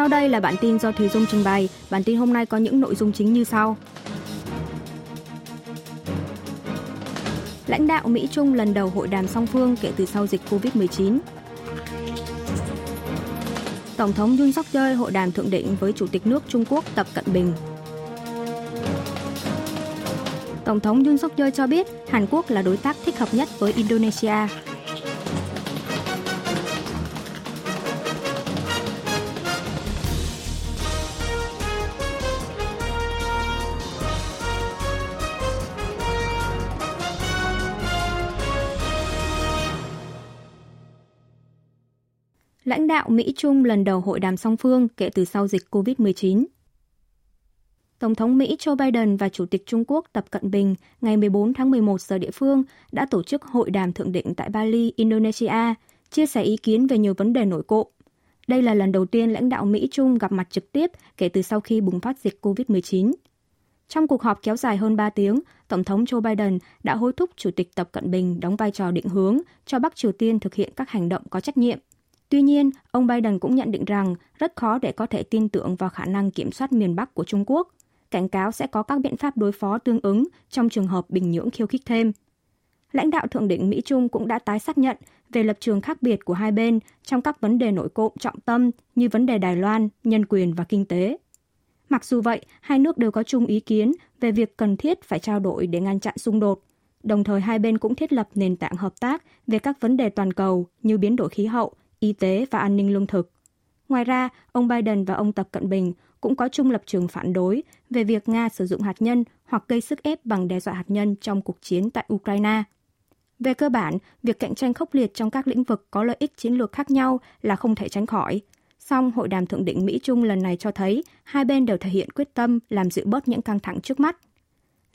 Sau đây là bản tin do Thúy Dung trình bày. Bản tin hôm nay có những nội dung chính như sau. Lãnh đạo Mỹ-Trung lần đầu hội đàm song phương kể từ sau dịch Covid-19. Tổng thống Yoon Suk-yeol hội đàm thượng đỉnh với Chủ tịch nước Trung Quốc Tập Cận Bình. Tổng thống Yoon Suk-yeol cho biết Hàn Quốc là đối tác thích hợp nhất với Indonesia. Lãnh đạo Mỹ-Trung lần đầu hội đàm song phương kể từ sau dịch COVID-19. Tổng thống Mỹ Joe Biden và Chủ tịch Trung Quốc Tập Cận Bình ngày 14 tháng 11 giờ địa phương đã tổ chức hội đàm thượng đỉnh tại Bali, Indonesia, chia sẻ ý kiến về nhiều vấn đề nổi cộm. Đây là lần đầu tiên lãnh đạo Mỹ-Trung gặp mặt trực tiếp kể từ sau khi bùng phát dịch COVID-19. Trong cuộc họp kéo dài hơn 3 tiếng, Tổng thống Joe Biden đã hối thúc Chủ tịch Tập Cận Bình đóng vai trò định hướng cho Bắc Triều Tiên thực hiện các hành động có trách nhiệm. Tuy nhiên, ông Biden cũng nhận định rằng rất khó để có thể tin tưởng vào khả năng kiểm soát miền Bắc của Trung Quốc, cảnh cáo sẽ có các biện pháp đối phó tương ứng trong trường hợp Bình Nhưỡng khiêu khích thêm. Lãnh đạo thượng đỉnh Mỹ-Trung cũng đã tái xác nhận về lập trường khác biệt của hai bên trong các vấn đề nổi cộm trọng tâm như vấn đề Đài Loan, nhân quyền và kinh tế. Mặc dù vậy, hai nước đều có chung ý kiến về việc cần thiết phải trao đổi để ngăn chặn xung đột. Đồng thời, hai bên cũng thiết lập nền tảng hợp tác về các vấn đề toàn cầu như biến đổi khí hậu, y tế và an ninh lương thực. Ngoài ra, ông Biden và ông Tập Cận Bình cũng có chung lập trường phản đối về việc Nga sử dụng hạt nhân hoặc gây sức ép bằng đe dọa hạt nhân trong cuộc chiến tại Ukraine. Về cơ bản, việc cạnh tranh khốc liệt trong các lĩnh vực có lợi ích chiến lược khác nhau là không thể tránh khỏi. Song, hội đàm thượng đỉnh Mỹ-Trung lần này cho thấy hai bên đều thể hiện quyết tâm làm dịu bớt những căng thẳng trước mắt.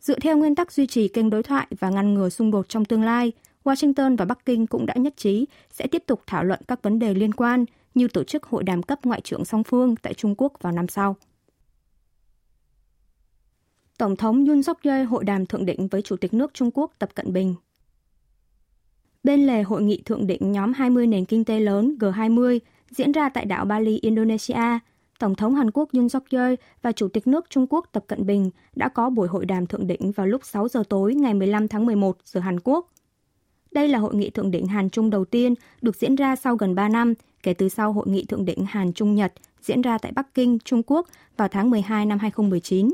Dựa theo nguyên tắc duy trì kênh đối thoại và ngăn ngừa xung đột trong tương lai, Washington và Bắc Kinh cũng đã nhất trí sẽ tiếp tục thảo luận các vấn đề liên quan như tổ chức hội đàm cấp ngoại trưởng song phương tại Trung Quốc vào năm sau. Tổng thống Yoon Suk-yeol hội đàm thượng đỉnh với Chủ tịch nước Trung Quốc Tập Cận Bình. Bên lề hội nghị thượng đỉnh nhóm 20 nền kinh tế lớn G20 diễn ra tại đảo Bali, Indonesia, Tổng thống Hàn Quốc Yoon Suk-yeol và Chủ tịch nước Trung Quốc Tập Cận Bình đã có buổi hội đàm thượng đỉnh vào lúc 6 giờ tối ngày 15 tháng 11 giờ Hàn Quốc. Đây là hội nghị thượng đỉnh Hàn-Trung đầu tiên được diễn ra sau gần 3 năm kể từ sau hội nghị thượng đỉnh Hàn-Trung-Nhật diễn ra tại Bắc Kinh, Trung Quốc vào tháng 12 năm 2019.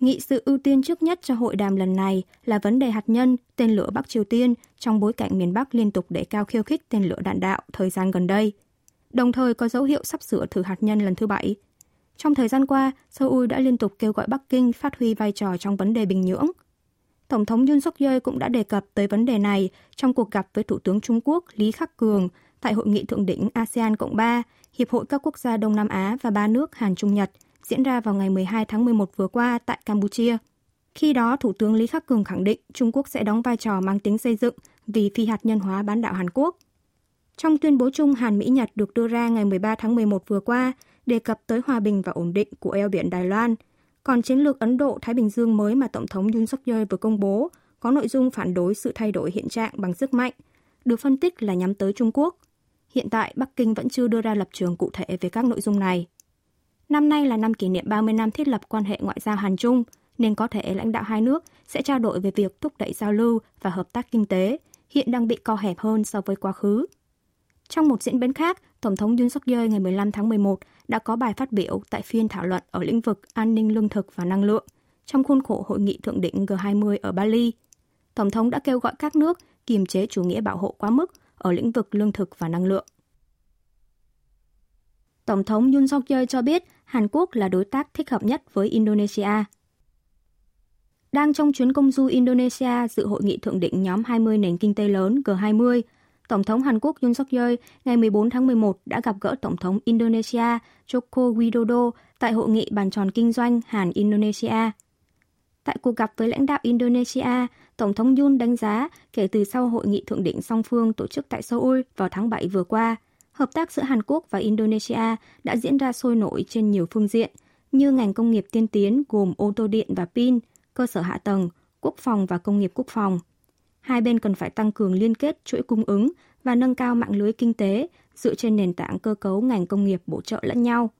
Nghị sự ưu tiên trước nhất cho hội đàm lần này là vấn đề hạt nhân, tên lửa Bắc Triều Tiên trong bối cảnh miền Bắc liên tục đẩy cao khiêu khích tên lửa đạn đạo thời gian gần đây, đồng thời có dấu hiệu sắp sửa thử hạt nhân lần thứ 7. Trong thời gian qua, Seoul đã liên tục kêu gọi Bắc Kinh phát huy vai trò trong vấn đề Bình Nhưỡng. Tổng thống Yoon Suk-yeol cũng đã đề cập tới vấn đề này trong cuộc gặp với Thủ tướng Trung Quốc Lý Khắc Cường tại Hội nghị Thượng đỉnh ASEAN Cộng 3, Hiệp hội các quốc gia Đông Nam Á và ba nước Hàn Trung Nhật diễn ra vào ngày 12 tháng 11 vừa qua tại Campuchia. Khi đó, Thủ tướng Lý Khắc Cường khẳng định Trung Quốc sẽ đóng vai trò mang tính xây dựng vì phi hạt nhân hóa bán đảo Hàn Quốc. Trong tuyên bố chung Hàn-Mỹ-Nhật được đưa ra ngày 13 tháng 11 vừa qua, đề cập tới hòa bình và ổn định của eo biển Đài Loan. Còn chiến lược Ấn Độ-Thái Bình Dương mới mà Tổng thống Yoon Suk-yeol vừa công bố có nội dung phản đối sự thay đổi hiện trạng bằng sức mạnh, được phân tích là nhắm tới Trung Quốc. Hiện tại, Bắc Kinh vẫn chưa đưa ra lập trường cụ thể về các nội dung này. Năm nay là năm kỷ niệm 30 năm thiết lập quan hệ ngoại giao Hàn-Trung, nên có thể lãnh đạo hai nước sẽ trao đổi về việc thúc đẩy giao lưu và hợp tác kinh tế, hiện đang bị co hẹp hơn so với quá khứ. Trong một diễn biến khác, Tổng thống Yoon Suk-yeol ngày 15 tháng 11 đã có bài phát biểu tại phiên thảo luận ở lĩnh vực an ninh lương thực và năng lượng trong khuôn khổ hội nghị thượng đỉnh G20 ở Bali. Tổng thống đã kêu gọi các nước kiềm chế chủ nghĩa bảo hộ quá mức ở lĩnh vực lương thực và năng lượng. Tổng thống Yoon Suk-yeol cho biết Hàn Quốc là đối tác thích hợp nhất với Indonesia. Đang trong chuyến công du Indonesia dự hội nghị thượng đỉnh nhóm 20 nền kinh tế lớn G20, Tổng thống Hàn Quốc Yoon Suk-yeol ngày 14 tháng 11 đã gặp gỡ Tổng thống Indonesia Joko Widodo tại Hội nghị Bàn tròn Kinh doanh Hàn-Indonesia. Tại cuộc gặp với lãnh đạo Indonesia, Tổng thống Yoon đánh giá kể từ sau Hội nghị Thượng đỉnh song phương tổ chức tại Seoul vào tháng 7 vừa qua, hợp tác giữa Hàn Quốc và Indonesia đã diễn ra sôi nổi trên nhiều phương diện như ngành công nghiệp tiên tiến gồm ô tô điện và pin, cơ sở hạ tầng, quốc phòng và công nghiệp quốc phòng. Hai bên cần phải tăng cường liên kết chuỗi cung ứng và nâng cao mạng lưới kinh tế dựa trên nền tảng cơ cấu ngành công nghiệp bổ trợ lẫn nhau.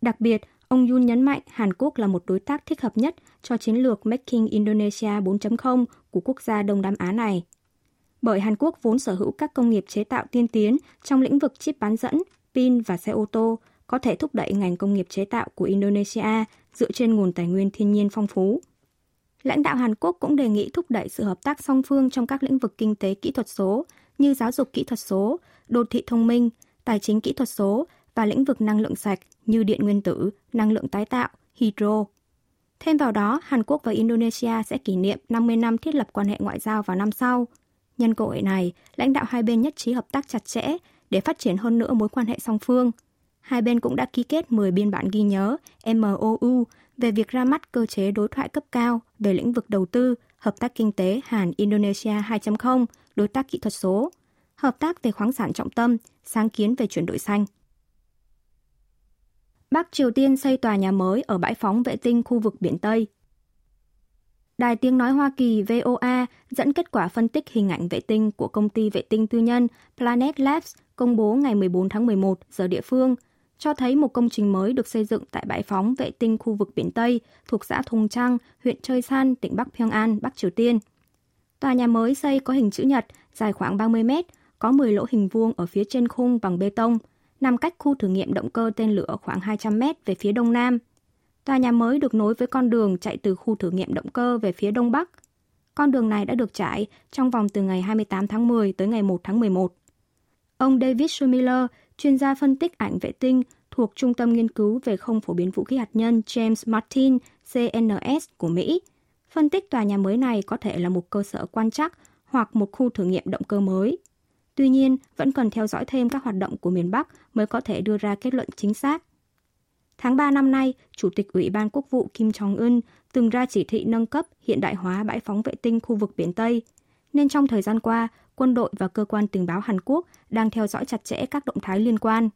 Đặc biệt, ông Yoon nhấn mạnh Hàn Quốc là một đối tác thích hợp nhất cho chiến lược Making Indonesia 4.0 của quốc gia Đông Nam Á này. Bởi Hàn Quốc vốn sở hữu các công nghiệp chế tạo tiên tiến trong lĩnh vực chip bán dẫn, pin và xe ô tô, có thể thúc đẩy ngành công nghiệp chế tạo của Indonesia dựa trên nguồn tài nguyên thiên nhiên phong phú. Lãnh đạo Hàn Quốc cũng đề nghị thúc đẩy sự hợp tác song phương trong các lĩnh vực kinh tế kỹ thuật số như giáo dục kỹ thuật số, đô thị thông minh, tài chính kỹ thuật số và lĩnh vực năng lượng sạch như điện nguyên tử, năng lượng tái tạo, hydro. Thêm vào đó, Hàn Quốc và Indonesia sẽ kỷ niệm 50 năm thiết lập quan hệ ngoại giao vào năm sau. Nhân cơ hội này, lãnh đạo hai bên nhất trí hợp tác chặt chẽ để phát triển hơn nữa mối quan hệ song phương. Hai bên cũng đã ký kết 10 biên bản ghi nhớ MOU về việc ra mắt cơ chế đối thoại cấp cao về lĩnh vực đầu tư, hợp tác kinh tế Hàn-Indonesia 2.0, đối tác kỹ thuật số, hợp tác về khoáng sản trọng tâm, sáng kiến về chuyển đổi xanh. Bắc Triều Tiên xây tòa nhà mới ở bãi phóng vệ tinh khu vực Biển Tây. Đài Tiếng Nói Hoa Kỳ VOA dẫn kết quả phân tích hình ảnh vệ tinh của công ty vệ tinh tư nhân Planet Labs công bố ngày 14 tháng 11 giờ địa phương, cho thấy một công trình mới được xây dựng tại bãi phóng vệ tinh khu vực Biển Tây thuộc xã Thùng Trăng, huyện Choi San, tỉnh Bắc Pyongan, Bắc Triều Tiên. Tòa nhà mới xây có hình chữ nhật, dài khoảng 30 mét, có 10 lỗ hình vuông ở phía trên khung bằng bê tông, nằm cách khu thử nghiệm động cơ tên lửa khoảng 200 mét về phía đông nam. Tòa nhà mới được nối với con đường chạy từ khu thử nghiệm động cơ về phía đông bắc. Con đường này đã được trải trong vòng từ ngày 28 tháng 10 tới ngày 1 tháng 11. Ông David Schmilder, chuyên gia phân tích ảnh vệ tinh thuộc Trung tâm Nghiên cứu về Không Phổ biến Vũ khí Hạt nhân James Martin, CNS của Mỹ, phân tích tòa nhà mới này có thể là một cơ sở quan trắc hoặc một khu thử nghiệm động cơ mới. Tuy nhiên, vẫn cần theo dõi thêm các hoạt động của miền Bắc mới có thể đưa ra kết luận chính xác. Tháng 3 năm nay, Chủ tịch Ủy ban Quốc vụ Kim Jong-un từng ra chỉ thị nâng cấp hiện đại hóa bãi phóng vệ tinh khu vực Biển Tây, nên trong thời gian qua, quân đội và cơ quan tình báo Hàn Quốc đang theo dõi chặt chẽ các động thái liên quan.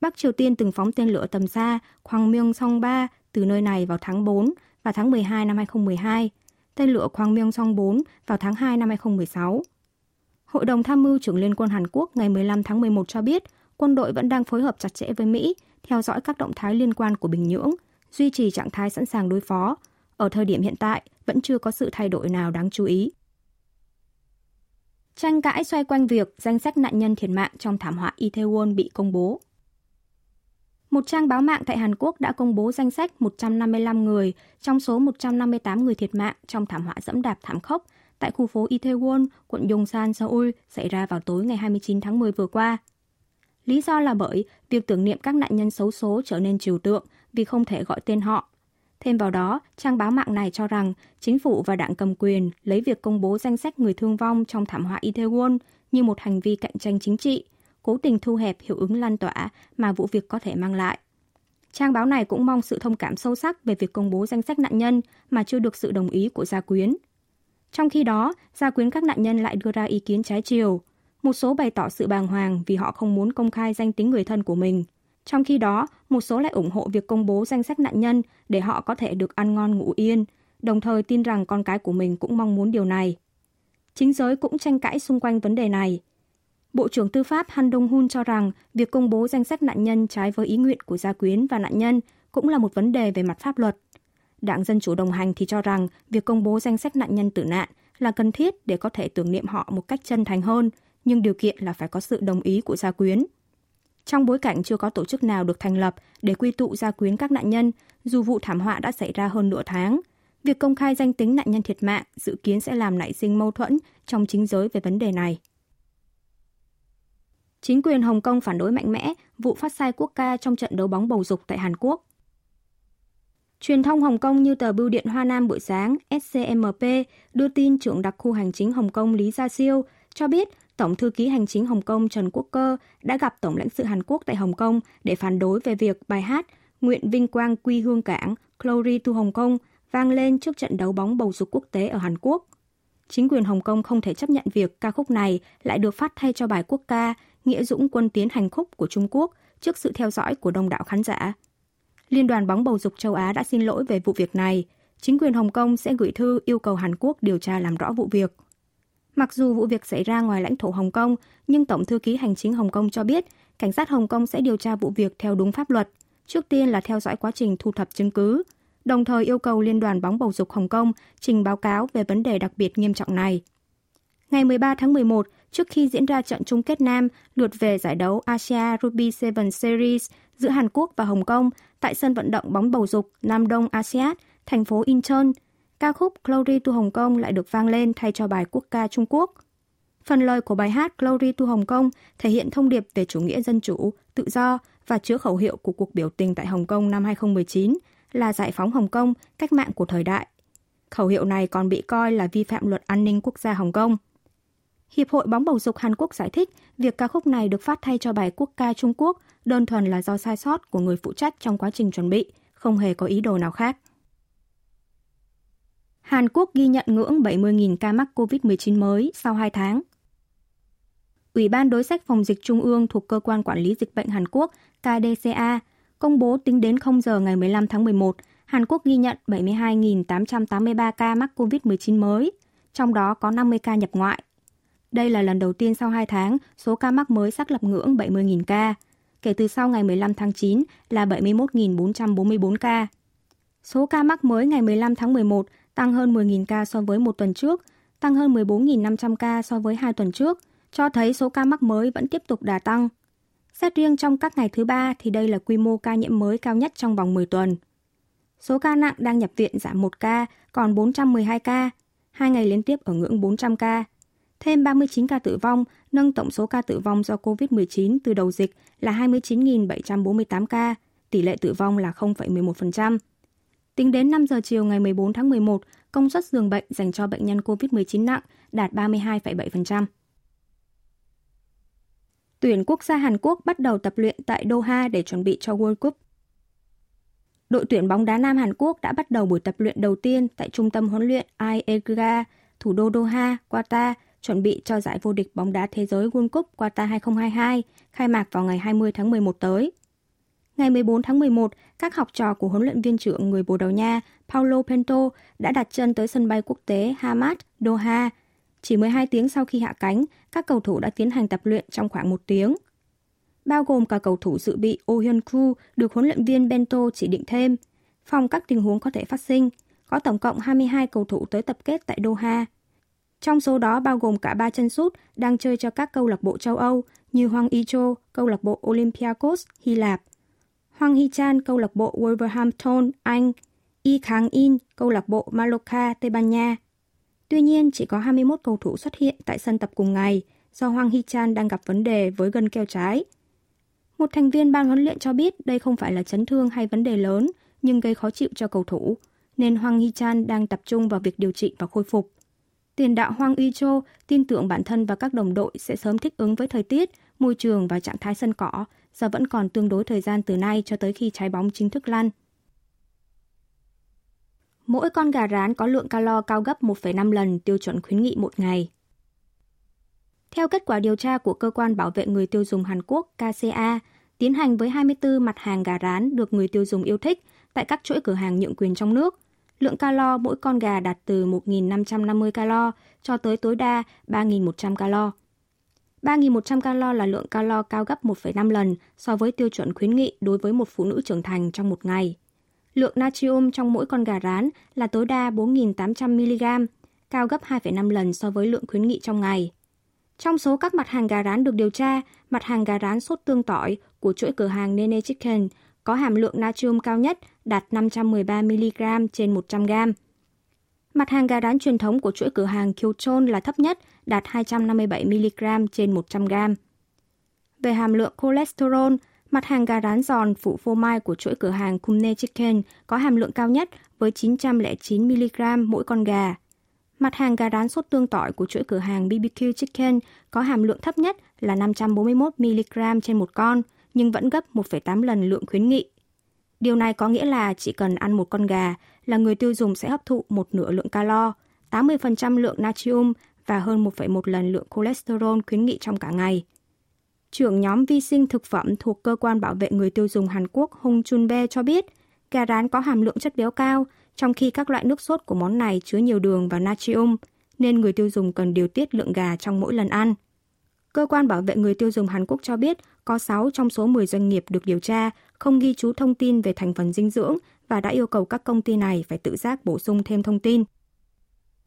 Bắc Triều Tiên từng phóng tên lửa tầm xa Kwangmyong Song 3 từ nơi này vào tháng 4 và tháng 12 năm 2012, tên lửa Kwangmyong Song 4 vào tháng 2 năm 2016. Hội đồng Tham mưu trưởng Liên quân Hàn Quốc ngày 15 tháng 11 cho biết quân đội vẫn đang phối hợp chặt chẽ với Mỹ, theo dõi các động thái liên quan của Bình Nhưỡng, duy trì trạng thái sẵn sàng đối phó. Ở thời điểm hiện tại, vẫn chưa có sự thay đổi nào đáng chú ý. Tranh cãi xoay quanh việc danh sách nạn nhân thiệt mạng trong thảm họa Itaewon bị công bố. Một trang báo mạng tại Hàn Quốc đã công bố danh sách 155 người trong số 158 người thiệt mạng trong thảm họa dẫm đạp thảm khốc tại khu phố Itaewon, quận Yongsan, Seoul xảy ra vào tối ngày 29 tháng 10 vừa qua. Lý do là bởi việc tưởng niệm các nạn nhân xấu số trở nên trừu tượng vì không thể gọi tên họ. Thêm vào đó, trang báo mạng này cho rằng chính phủ và đảng cầm quyền lấy việc công bố danh sách người thương vong trong thảm họa Itaewon như một hành vi cạnh tranh chính trị, cố tình thu hẹp hiệu ứng lan tỏa mà vụ việc có thể mang lại. Trang báo này cũng mong sự thông cảm sâu sắc về việc công bố danh sách nạn nhân mà chưa được sự đồng ý của gia quyến. Trong khi đó, gia quyến các nạn nhân lại đưa ra ý kiến trái chiều. Một số bày tỏ sự bàng hoàng vì họ không muốn công khai danh tính người thân của mình. Trong khi đó, một số lại ủng hộ việc công bố danh sách nạn nhân để họ có thể được ăn ngon ngủ yên, đồng thời tin rằng con cái của mình cũng mong muốn điều này. Chính giới cũng tranh cãi xung quanh vấn đề này. Bộ trưởng Tư pháp Hàn Đông Hun cho rằng việc công bố danh sách nạn nhân trái với ý nguyện của gia quyến và nạn nhân cũng là một vấn đề về mặt pháp luật. Đảng Dân Chủ đồng hành thì cho rằng việc công bố danh sách nạn nhân tử nạn là cần thiết để có thể tưởng niệm họ một cách chân thành hơn, nhưng điều kiện là phải có sự đồng ý của gia quyến. Trong bối cảnh chưa có tổ chức nào được thành lập để quy tụ gia quyến các nạn nhân, dù vụ thảm họa đã xảy ra hơn nửa tháng, việc công khai danh tính nạn nhân thiệt mạng dự kiến sẽ làm nảy sinh mâu thuẫn trong chính giới về vấn đề này. Chính quyền Hồng Kông phản đối mạnh mẽ vụ phát sai quốc ca trong trận đấu bóng bầu dục tại Hàn Quốc. Truyền thông Hồng Kông như tờ Bưu điện Hoa Nam buổi sáng SCMP đưa tin trưởng đặc khu hành chính Hồng Kông Lý Gia Siêu cho biết Tổng thư ký hành chính Hồng Kông Trần Quốc Cơ đã gặp Tổng lãnh sự Hàn Quốc tại Hồng Kông để phản đối về việc bài hát Nguyện Vinh Quang Quy Hương Cảng Glory to Hong Kong vang lên trước trận đấu bóng bầu dục quốc tế ở Hàn Quốc. Chính quyền Hồng Kông không thể chấp nhận việc ca khúc này lại được phát thay cho bài quốc ca Nghĩa Dũng Quân Tiến Hành Khúc của Trung Quốc trước sự theo dõi của đông đảo khán giả. Liên đoàn bóng bầu dục châu Á đã xin lỗi về vụ việc này. Chính quyền Hồng Kông sẽ gửi thư yêu cầu Hàn Quốc điều tra làm rõ vụ việc. Mặc dù vụ việc xảy ra ngoài lãnh thổ Hồng Kông, nhưng Tổng thư ký Hành chính Hồng Kông cho biết, cảnh sát Hồng Kông sẽ điều tra vụ việc theo đúng pháp luật, trước tiên là theo dõi quá trình thu thập chứng cứ, đồng thời yêu cầu Liên đoàn bóng bầu dục Hồng Kông trình báo cáo về vấn đề đặc biệt nghiêm trọng này. Ngày 13 tháng 11, trước khi diễn ra trận chung kết nam lượt về giải đấu Asia Rugby 7 Series giữa Hàn Quốc và Hồng Kông tại sân vận động bóng bầu dục Nam Đông ASEAN, thành phố Incheon, ca khúc Glory to Hong Kong lại được vang lên thay cho bài quốc ca Trung Quốc. Phần lời của bài hát Glory to Hong Kong thể hiện thông điệp về chủ nghĩa dân chủ, tự do và chứa khẩu hiệu của cuộc biểu tình tại Hồng Kông năm 2019 là giải phóng Hồng Kông, cách mạng của thời đại. Khẩu hiệu này còn bị coi là vi phạm luật an ninh quốc gia Hồng Kông. Hiệp hội bóng bầu dục Hàn Quốc giải thích việc ca khúc này được phát thay cho bài quốc ca Trung Quốc đơn thuần là do sai sót của người phụ trách trong quá trình chuẩn bị, không hề có ý đồ nào khác. Hàn Quốc ghi nhận ngưỡng 70.000 ca mắc COVID-19 mới sau 2 tháng. Ủy ban đối sách phòng dịch Trung ương thuộc Cơ quan Quản lý Dịch bệnh Hàn Quốc KDCA công bố tính đến 0 giờ ngày 15 tháng 11, Hàn Quốc ghi nhận 72.883 ca mắc COVID-19 mới, trong đó có 50 ca nhập ngoại. Đây là lần đầu tiên sau 2 tháng, số ca mắc mới xác lập ngưỡng 70.000 ca. Kể từ sau ngày 15 tháng 9 là 71.444 ca. Số ca mắc mới ngày 15 tháng 11 tăng hơn 10.000 ca so với một tuần trước, tăng hơn 14.500 ca so với 2 tuần trước, cho thấy số ca mắc mới vẫn tiếp tục đà tăng. Xét riêng trong các ngày thứ 3 thì đây là quy mô ca nhiễm mới cao nhất trong vòng 10 tuần. Số ca nặng đang nhập viện giảm 1 ca, còn 412 ca, 2 ngày liên tiếp ở ngưỡng 400 ca. Thêm 39 ca tử vong, nâng tổng số ca tử vong do COVID-19 từ đầu dịch là 29.748 ca, tỷ lệ tử vong là 0,11%. Tính đến 5 giờ chiều ngày 14 tháng 11, công suất giường bệnh dành cho bệnh nhân COVID-19 nặng đạt 32,7%. Tuyển quốc gia Hàn Quốc bắt đầu tập luyện tại Doha để chuẩn bị cho World Cup. Đội tuyển bóng đá nam Hàn Quốc đã bắt đầu buổi tập luyện đầu tiên tại trung tâm huấn luyện IEGA, thủ đô Doha, Qatar, chuẩn bị cho giải vô địch bóng đá thế giới World Cup Qatar 2022, khai mạc vào ngày 20 tháng 11 tới. Ngày 14 tháng 11, các học trò của huấn luyện viên trưởng người Bồ Đào Nha Paulo Pento đã đặt chân tới sân bay quốc tế Hamad, Doha. Chỉ 12 tiếng sau khi hạ cánh, các cầu thủ đã tiến hành tập luyện trong khoảng 1 tiếng. Bao gồm cả cầu thủ dự bị Oh Hyun-koo được huấn luyện viên Pento chỉ định thêm, phòng các tình huống có thể phát sinh. Có tổng cộng 22 cầu thủ tới tập kết tại Doha. Trong số đó bao gồm cả 3 chân sút đang chơi cho các câu lạc bộ châu Âu như Hwang Icho, câu lạc bộ Olympiacos, Hy Lạp, Hwang Hee-chan, câu lạc bộ Wolverhampton, Anh, Yi Kang-in, câu lạc bộ Mallorca, Tây Ban Nha. Tuy nhiên, chỉ có 21 cầu thủ xuất hiện tại sân tập cùng ngày do Hwang Hee-chan đang gặp vấn đề với gân keo trái. Một thành viên ban huấn luyện cho biết đây không phải là chấn thương hay vấn đề lớn, nhưng gây khó chịu cho cầu thủ, nên Hwang Hee-chan đang tập trung vào việc điều trị và khôi phục. Tiền đạo Hwang Icho tin tưởng bản thân và các đồng đội sẽ sớm thích ứng với thời tiết, môi trường và trạng thái sân cỏ, giờ vẫn còn tương đối thời gian từ nay cho tới khi trái bóng chính thức lăn. Mỗi con gà rán có lượng calo cao gấp 1,5 lần tiêu chuẩn khuyến nghị một ngày. Theo kết quả điều tra của Cơ quan Bảo vệ Người tiêu dùng Hàn Quốc KCA, tiến hành với 24 mặt hàng gà rán được người tiêu dùng yêu thích tại các chuỗi cửa hàng nhượng quyền trong nước, lượng calo mỗi con gà đạt từ 1.550 calo cho tới tối đa 3.100 calo. 3.100 calo là lượng calo cao gấp 1,5 lần so với tiêu chuẩn khuyến nghị đối với một phụ nữ trưởng thành trong một ngày. Lượng natrium trong mỗi con gà rán là tối đa 4.800mg, cao gấp 2,5 lần so với lượng khuyến nghị trong ngày. Trong số các mặt hàng gà rán được điều tra, mặt hàng gà rán sốt tương tỏi của chuỗi cửa hàng Nene Chicken có hàm lượng natrium cao nhất đạt 513mg trên 100g. Mặt hàng gà rán truyền thống của chuỗi cửa hàng Kyochon là thấp nhất, đạt 257mg trên 100g. Về hàm lượng cholesterol, mặt hàng gà rán giòn phủ phô mai của chuỗi cửa hàng Nene Chicken có hàm lượng cao nhất với 909mg mỗi con gà. Mặt hàng gà rán sốt tương tỏi của chuỗi cửa hàng BBQ Chicken có hàm lượng thấp nhất là 541mg trên một con, nhưng vẫn gấp 1,8 lần lượng khuyến nghị. Điều này có nghĩa là chỉ cần ăn một con gà là người tiêu dùng sẽ hấp thụ một nửa lượng calo, 80% lượng natrium và hơn 1,1 lần lượng cholesterol khuyến nghị trong cả ngày. Trưởng nhóm vi sinh thực phẩm thuộc Cơ quan Bảo vệ Người tiêu dùng Hàn Quốc Hong Chun-be cho biết, gà rán có hàm lượng chất béo cao, trong khi các loại nước sốt của món này chứa nhiều đường và natrium, nên người tiêu dùng cần điều tiết lượng gà trong mỗi lần ăn. Cơ quan bảo vệ người tiêu dùng Hàn Quốc cho biết có 6 trong số 10 doanh nghiệp được điều tra không ghi chú thông tin về thành phần dinh dưỡng và đã yêu cầu các công ty này phải tự giác bổ sung thêm thông tin.